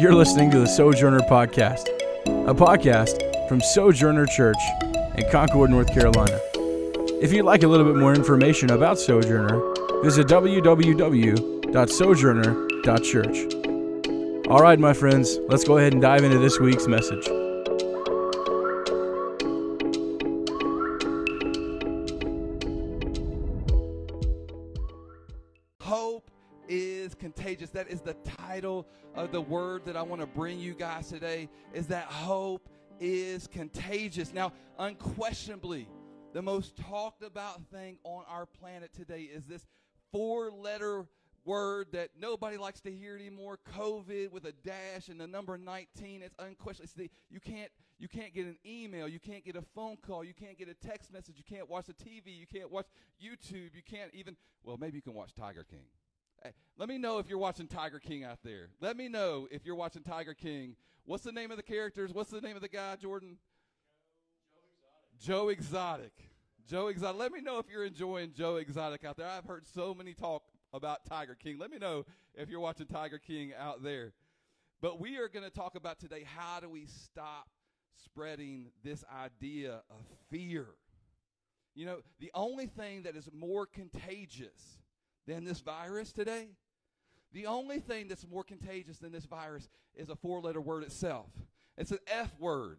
You're listening to the Sojourner Podcast, a podcast from Sojourner Church in Concord, North Carolina. If you'd like a little bit more information about Sojourner, visit www.sojourner.church. All right, my friends, let's go ahead and dive into this week's message. Contagious. That is the title of the word that I want to bring you guys today, is that hope is contagious. Now, unquestionably, the most talked about thing on our planet today is this four-letter word that nobody likes to hear anymore, COVID with a dash and the number 19. It's unquestionably. You can't get an email. You can't get a phone call. You can't get a text message. You can't watch the TV. You can't watch YouTube. You can't even, well, maybe you can watch Tiger King. Hey, let me know if you're watching Tiger King out there. Let me know if you're watching Tiger King. What's the name of the characters? What's the name of the guy, Jordan? Joe Exotic. Joe Exotic. Let me know if you're enjoying Joe Exotic out there. I've heard so many talk about Tiger King. Let me know if you're watching Tiger King out there. But we are going to talk about today, how do we stop spreading this idea of fear? You know, the only thing that is more contagious than this virus today, the only thing that's more contagious than this virus is a four-letter word itself. It's an F word.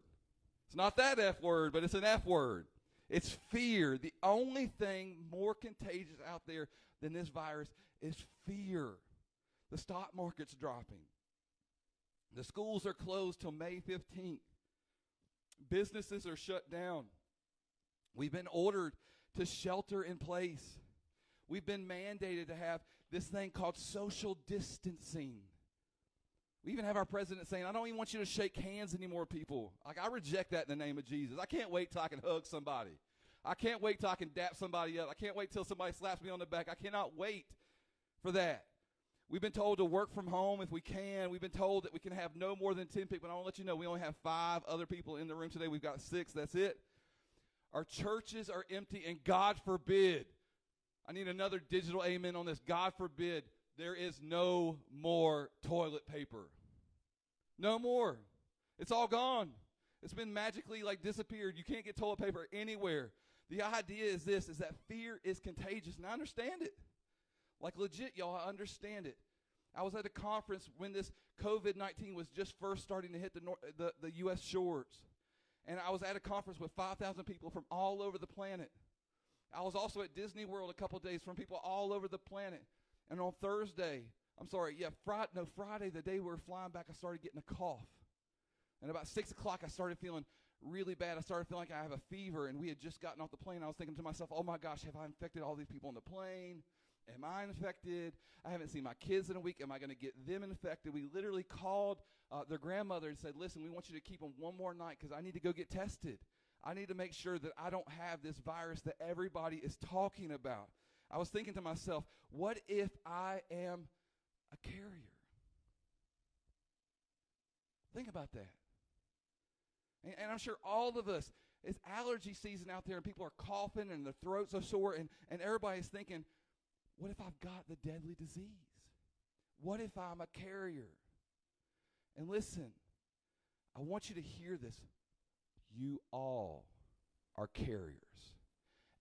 It's not that F word, but it's an F word. It's fear. The only thing more contagious out there than this virus is fear. The stock market's dropping. The schools are closed till May 15th. Businesses are shut down. We've been ordered to shelter in place. We've been mandated to have this thing called social distancing. We even have our president saying, I don't even want you to shake hands anymore, people. Like, I reject that in the name of Jesus. I can't wait till I can hug somebody. I can't wait till I can dap somebody up. I can't wait till somebody slaps me on the back. I cannot wait for that. We've been told to work from home if we can. We've been told that we can have no more than 10 people. And I want to let you know, we only have 5 other people in the room today. We've got 6. That's it. Our churches are empty, and God forbid. I need another digital amen on this. God forbid there is no more toilet paper. No more. It's all gone. It's been magically like disappeared. You can't get toilet paper anywhere. The idea is this, is that fear is contagious. And I understand it. Like legit, y'all, I understand it. I was at a conference when this COVID-19 was just first starting to hit the U.S. shores. And I was at a conference with 5,000 people from all over the planet. I was also at Disney World a couple of days from people all over the planet. And on Friday, the day we were flying back, I started getting a cough. And about 6 o'clock, I started feeling really bad. I started feeling like I have a fever, and we had just gotten off the plane. I was thinking to myself, oh, my gosh, have I infected all these people on the plane? Am I infected? I haven't seen my kids in a week. Am I going to get them infected? We literally called their grandmother and said, listen, we want you to keep them one more night because I need to go get tested. I need to make sure that I don't have this virus that everybody is talking about. I was thinking to myself, what if I am a carrier? Think about that. And I'm sure all of us, it's allergy season out there, and people are coughing, and their throats are sore, and everybody's thinking, what if I've got the deadly disease? What if I'm a carrier? And listen, I want you to hear this. You all are carriers.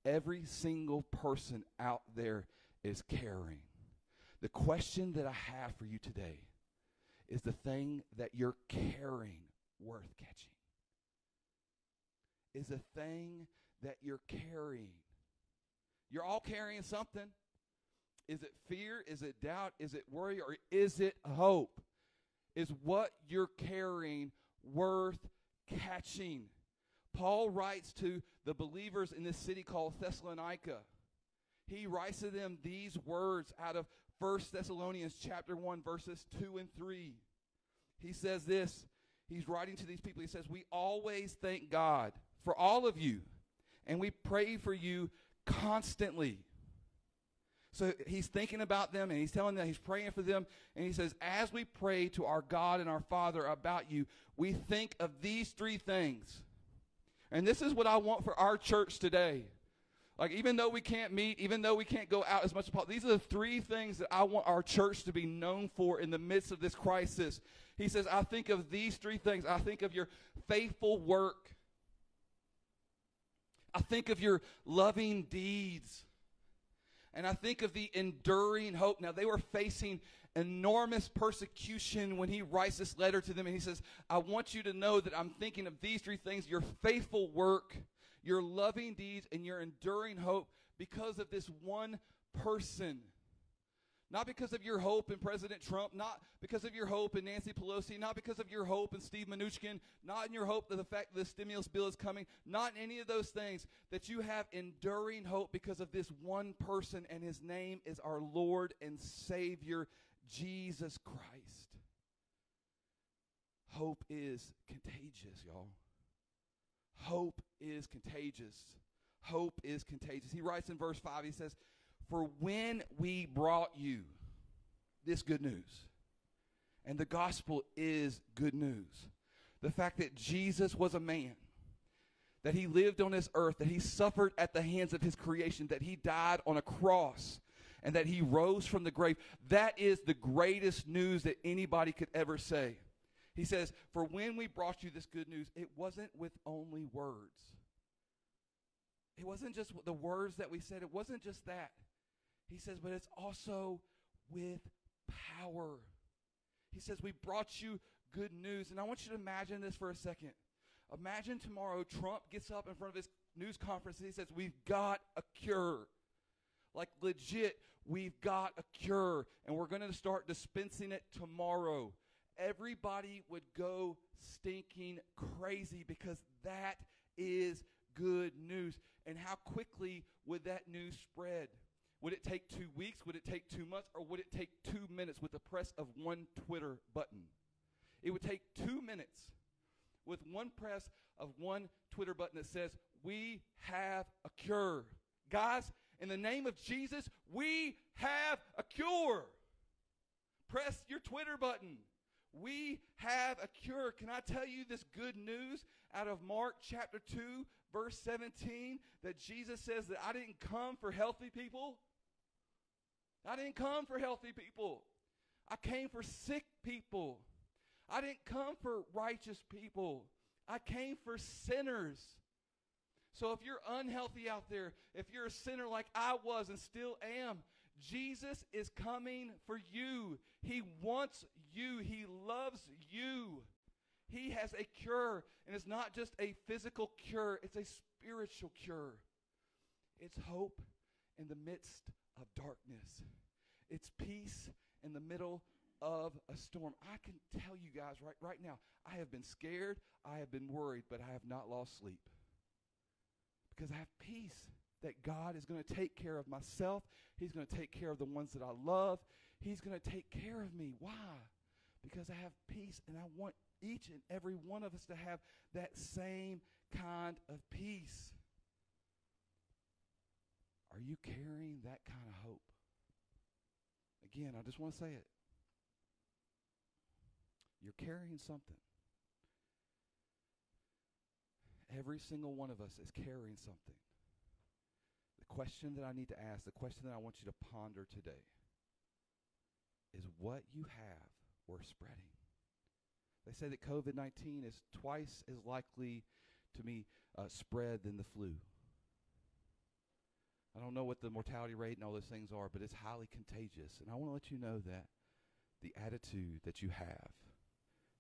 Every single person out there is carrying. The question that I have for you today is, the thing that you're carrying worth catching? Is the thing that you're carrying? You're all carrying something. Is it fear? Is it doubt? Is it worry? Or is it hope? Is what you're carrying worth catching? Paul writes to the believers in this city called Thessalonica. He writes to them these words out of 1 Thessalonians chapter 1, verses 2 and 3. He says this. He's writing to these people. He says, we always thank God for all of you, and we pray for you constantly. So he's thinking about them, and he's telling them, he's praying for them, and he says, as we pray to our God and our Father about you, we think of these 3 things. And this is what I want for our church today. Like, even though we can't meet, even though we can't go out as much as possible, these are the three things that I want our church to be known for in the midst of this crisis. He says, I think of these three things. I think of your faithful work. I think of your loving deeds. And I think of the enduring hope. Now, they were facing enormous persecution when he writes this letter to them. And he says, I want you to know that I'm thinking of these three things, your faithful work, your loving deeds, and your enduring hope, because of this one person. Not because of your hope in President Trump, not because of your hope in Nancy Pelosi, not because of your hope in Steve Mnuchin, not in your hope that the fact that the stimulus bill is coming, not in any of those things, that you have enduring hope because of this one person, and his name is our Lord and Savior, Jesus Christ. Hope is contagious, y'all. Hope is contagious. Hope is contagious. He writes in verse 5, he says, for when we brought you this good news, and the gospel is good news, the fact that Jesus was a man, that he lived on this earth, that he suffered at the hands of his creation, that he died on a cross, and that he rose from the grave, that is the greatest news that anybody could ever say. He says, for when we brought you this good news, it wasn't with only words. It wasn't just the words that we said. It wasn't just that. He says, but it's also with power. He says, we brought you good news. And I want you to imagine this for a second. Imagine tomorrow Trump gets up in front of his news conference and he says, we've got a cure. Like, legit, we've got a cure. And we're going to start dispensing it tomorrow. Everybody would go stinking crazy, because that is good news. And how quickly would that news spread? Would it take 2 weeks? Would it take 2 months? Or would it take 2 minutes with the press of one Twitter button? It would take 2 minutes with one press of one Twitter button that says, we have a cure. Guys, in the name of Jesus, we have a cure. Press your Twitter button. We have a cure. Can I tell you this good news out of Mark chapter 2, verse 17, that Jesus says that I didn't come for healthy people. I didn't come for healthy people. I came for sick people. I didn't come for righteous people. I came for sinners. So if you're unhealthy out there, if you're a sinner like I was and still am, Jesus is coming for you. He wants you. He loves you. He has a cure, and it's not just a physical cure. It's a spiritual cure. It's hope in the midst of darkness. It's peace in the middle of a storm. I can tell you guys right now, I have been scared, I have been worried, but I have not lost sleep, because I have peace that God is going to take care of myself. He's going to take care of the ones that I love. He's going to take care of me. Why? Because I have peace, and I want each and every one of us to have that same kind of peace. Are you carrying that kind of hope? Again, I just want to say it. You're carrying something. Every single one of us is carrying something. The question that I need to ask, the question that I want you to ponder today, is what you have worth spreading? They say that COVID-19 is twice as likely to be spread than the flu. I don't know what the mortality rate and all those things are, but it's highly contagious. And I want to let you know that the attitude that you have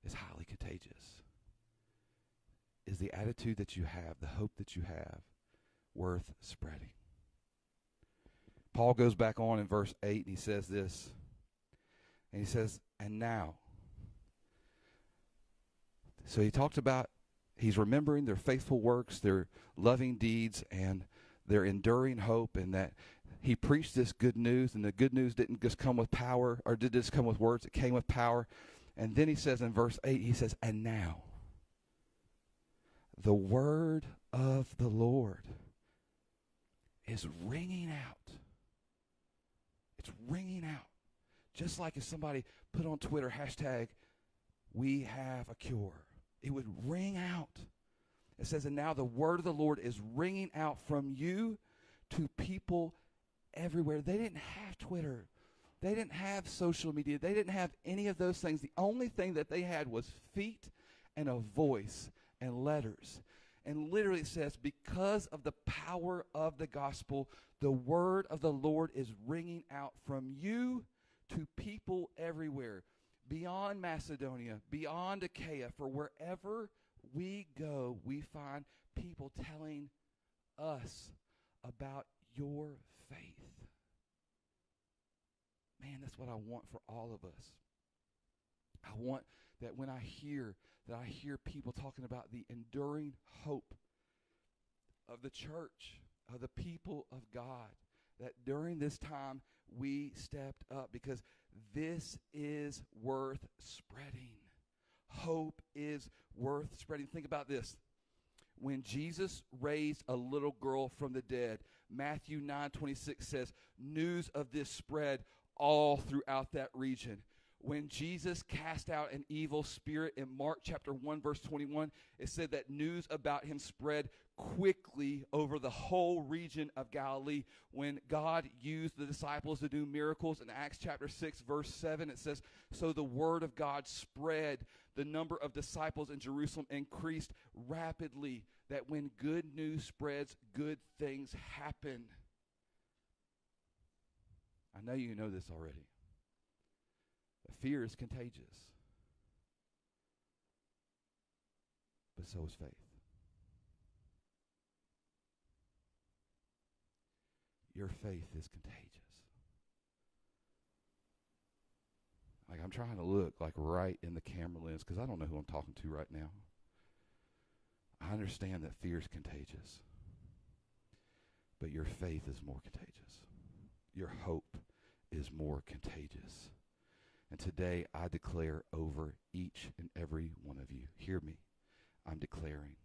is highly contagious. Is the attitude that you have, the hope that you have, worth spreading? Paul goes back on in verse 8 and he says this. And he says, and now. So he talked about, he's remembering their faithful works, their loving deeds, and their enduring hope, and that he preached this good news, and the good news didn't just come with power, or did just come with words, it came with power. And then he says in verse 8, he says, and now the word of the Lord is ringing out. It's ringing out. Just like if somebody put on Twitter, hashtag, we have a cure. It would ring out. It says, and now the word of the Lord is ringing out from you to people everywhere. They didn't have Twitter. They didn't have social media. They didn't have any of those things. The only thing that they had was feet and a voice and letters. And literally it says, because of the power of the gospel, the word of the Lord is ringing out from you to people everywhere, beyond Macedonia, beyond Achaia, for wherever we go, we find people telling us about your faith. Man, that's what I want for all of us. I want that when I hear people talking about the enduring hope of the church, of the people of God, that during this time we stepped up, because this is worth spreading. Hope is worth spreading. Think about this. When Jesus raised a little girl from the dead, Matthew 9:26 says, news of this spread all throughout that region. When Jesus cast out an evil spirit in Mark chapter 1, verse 21, it said that news about him spread quickly over the whole region of Galilee. When God used the disciples to do miracles in Acts chapter 6, verse 7, it says, so the word of God spread. The number of disciples in Jerusalem increased rapidly. That when good news spreads, good things happen. I know you know this already. Fear is contagious, but so is faith. Your faith is contagious. Like, I'm trying to look like right in the camera lens because I don't know who I'm talking to right now. I understand that fear is contagious, but your faith is more contagious. Your hope is more contagious. And today I declare over each and every one of you, hear me, I'm declaring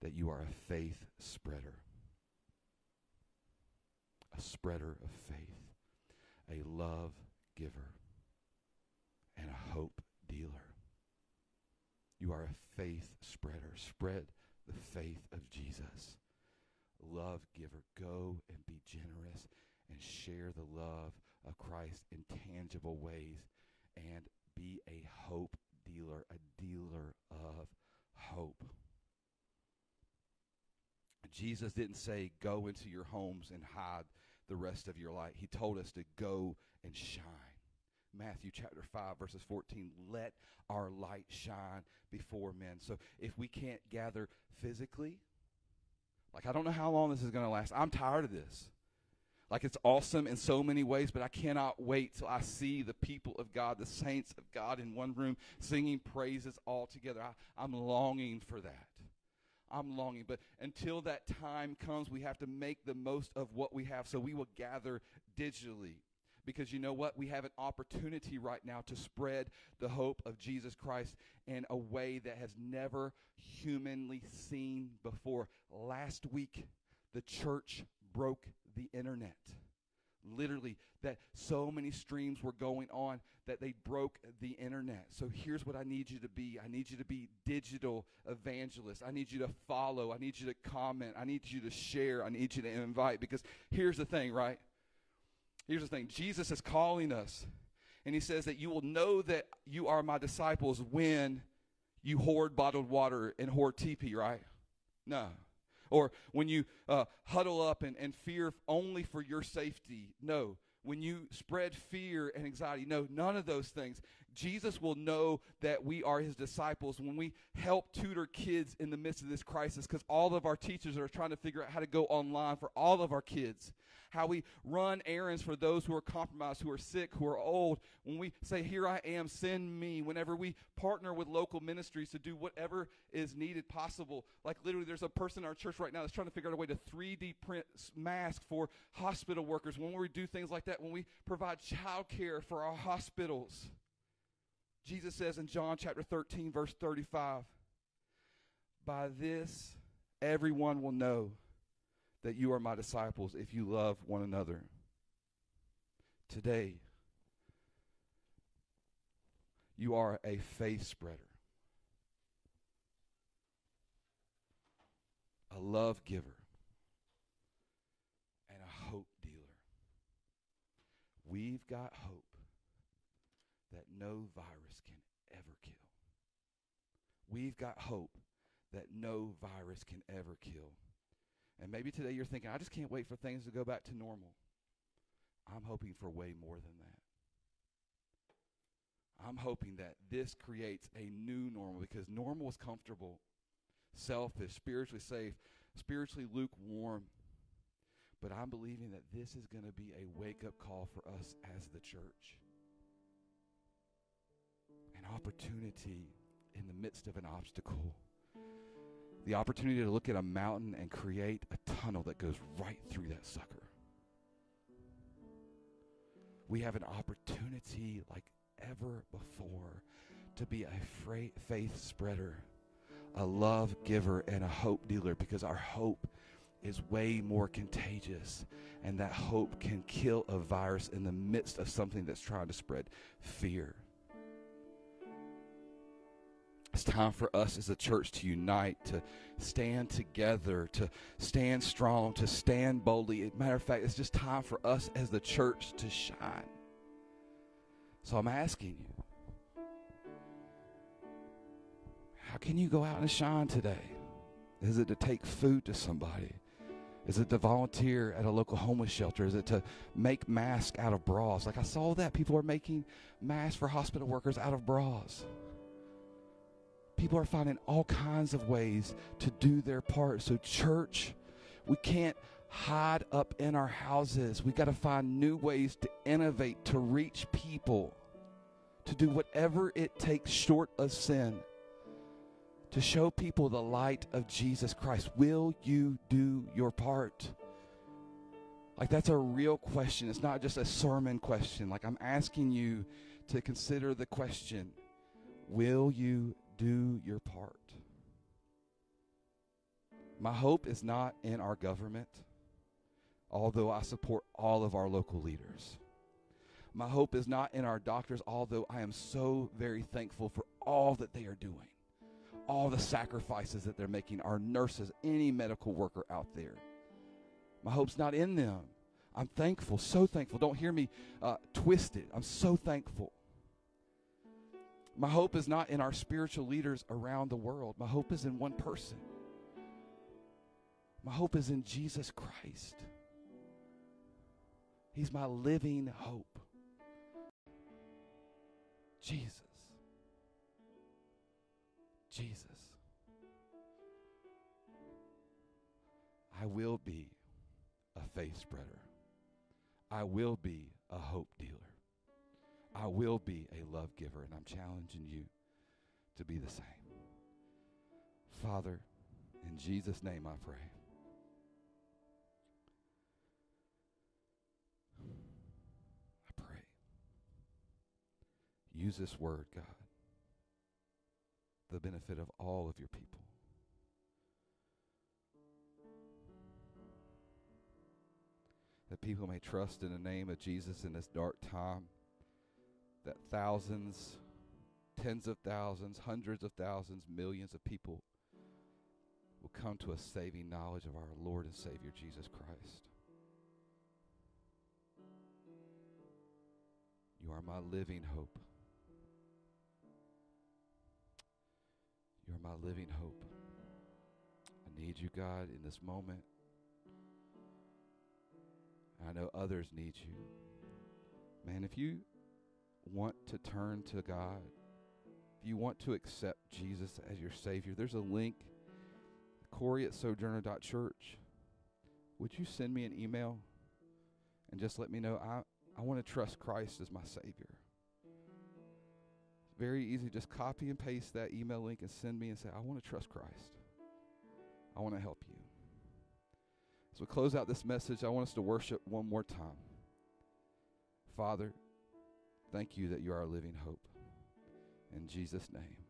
that you are a faith spreader. A spreader of faith. A love giver. And a hope dealer. You are a faith spreader. Spread the faith of Jesus. Love giver. Go and be generous and share the love of Christ in tangible ways, and be a hope dealer, a dealer of hope. Jesus didn't say, go into your homes and hide the rest of your light. He told us to go and shine. Matthew chapter 5, verses 14, let our light shine before men. So if we can't gather physically, like, I don't know how long this is going to last. I'm tired of this. Like, it's awesome in so many ways, but I cannot wait till I see the people of God, the saints of God in one room singing praises all together. I'm longing for that. I'm longing. But until that time comes, we have to make the most of what we have. So we will gather digitally, because you know what? We have an opportunity right now to spread the hope of Jesus Christ in a way that has never humanly seen before. Last week, the church broke the internet. Literally, that so many streams were going on that they broke the internet. So here's what I need you to be. I need you to be digital evangelists. I need you to follow. I need you to comment. I need you to share. I need you to invite. Because here's the thing, right? Here's the thing. Jesus is calling us, and he says that you will know that you are my disciples when you hoard bottled water and hoard teepee, right? No. Or when you huddle up and fear only for your safety. No. When you spread fear and anxiety. No, none of those things. Jesus will know that we are his disciples when we help tutor kids in the midst of this crisis, because all of our teachers are trying to figure out how to go online for all of our kids. How we run errands for those who are compromised, who are sick, who are old. When we say, here I am, send me. Whenever we partner with local ministries to do whatever is needed possible. Like, literally, there's a person in our church right now that's trying to figure out a way to 3D print masks for hospital workers. When we do things like that, when we provide childcare for our hospitals. Jesus says in John chapter 13, verse 35, by this everyone will know that you are my disciples if you love one another. Today, you are a faith spreader, a love giver, We've got hope that no virus can ever kill. We've got hope that no virus can ever kill. And maybe today you're thinking, I just can't wait for things to go back to normal. I'm hoping for way more than that. I'm hoping that this creates a new normal, because normal is comfortable, selfish, spiritually safe, spiritually lukewarm. But I'm believing that this is going to be a wake-up call for us as the church. An opportunity in the midst of an obstacle. The opportunity to look at a mountain and create a tunnel that goes right through that sucker. We have an opportunity like ever before to be a faith spreader, a love giver, and a hope dealer, because our hope is way more contagious, and that hope can kill a virus in the midst of something that's trying to spread fear. It's time for us as a church to unite, to stand together, to stand strong, to stand boldly. As a matter of fact, it's just time for us as the church to shine. So I'm asking you, how can you go out and shine today? Is it to take food to somebody? Is it to volunteer at a local homeless shelter? Is it to make masks out of bras? Like I saw that people are making masks for hospital workers out of bras. People are finding all kinds of ways to do their part. So church, we can't hide up in our houses. We got to find new ways to innovate, to reach people, to do whatever it takes short of sin, to show people the light of Jesus Christ. Will you do your part? Like, that's a real question. It's not just a sermon question. Like, I'm asking you to consider the question, will you do your part? My hope is not in our government, although I support all of our local leaders. My hope is not in our doctors, although I am so very thankful for all that they are doing. All the sacrifices that they're making, our nurses, any medical worker out there. My hope's not in them. I'm thankful, so thankful. Don't hear me twisted. I'm so thankful. My hope is not in our spiritual leaders around the world. My hope is in one person. My hope is in Jesus Christ. He's my living hope. Jesus. Jesus, I will be a faith spreader. I will be a hope dealer. I will be a love giver, and I'm challenging you to be the same. Father, in Jesus' name I pray. I pray. Use this word, God, the benefit of all of your people. That people may trust in the name of Jesus in this dark time, that thousands, tens of thousands, hundreds of thousands, millions of people will come to a saving knowledge of our Lord and Savior Jesus Christ. You are my living hope. You're my living hope. I need you, God, in this moment. I know others need you. Man, if you want to turn to God, if you want to accept Jesus as your Savior, there's a link, Corey@Sojourner.church. Would you send me an email and just let me know, I want to trust Christ as my Savior? Very easy. Just copy and paste that email link and send me and say, I want to trust Christ. I want to help you. As we close out this message, I want us to worship one more time. Father, thank you that you are our living hope. In Jesus' name.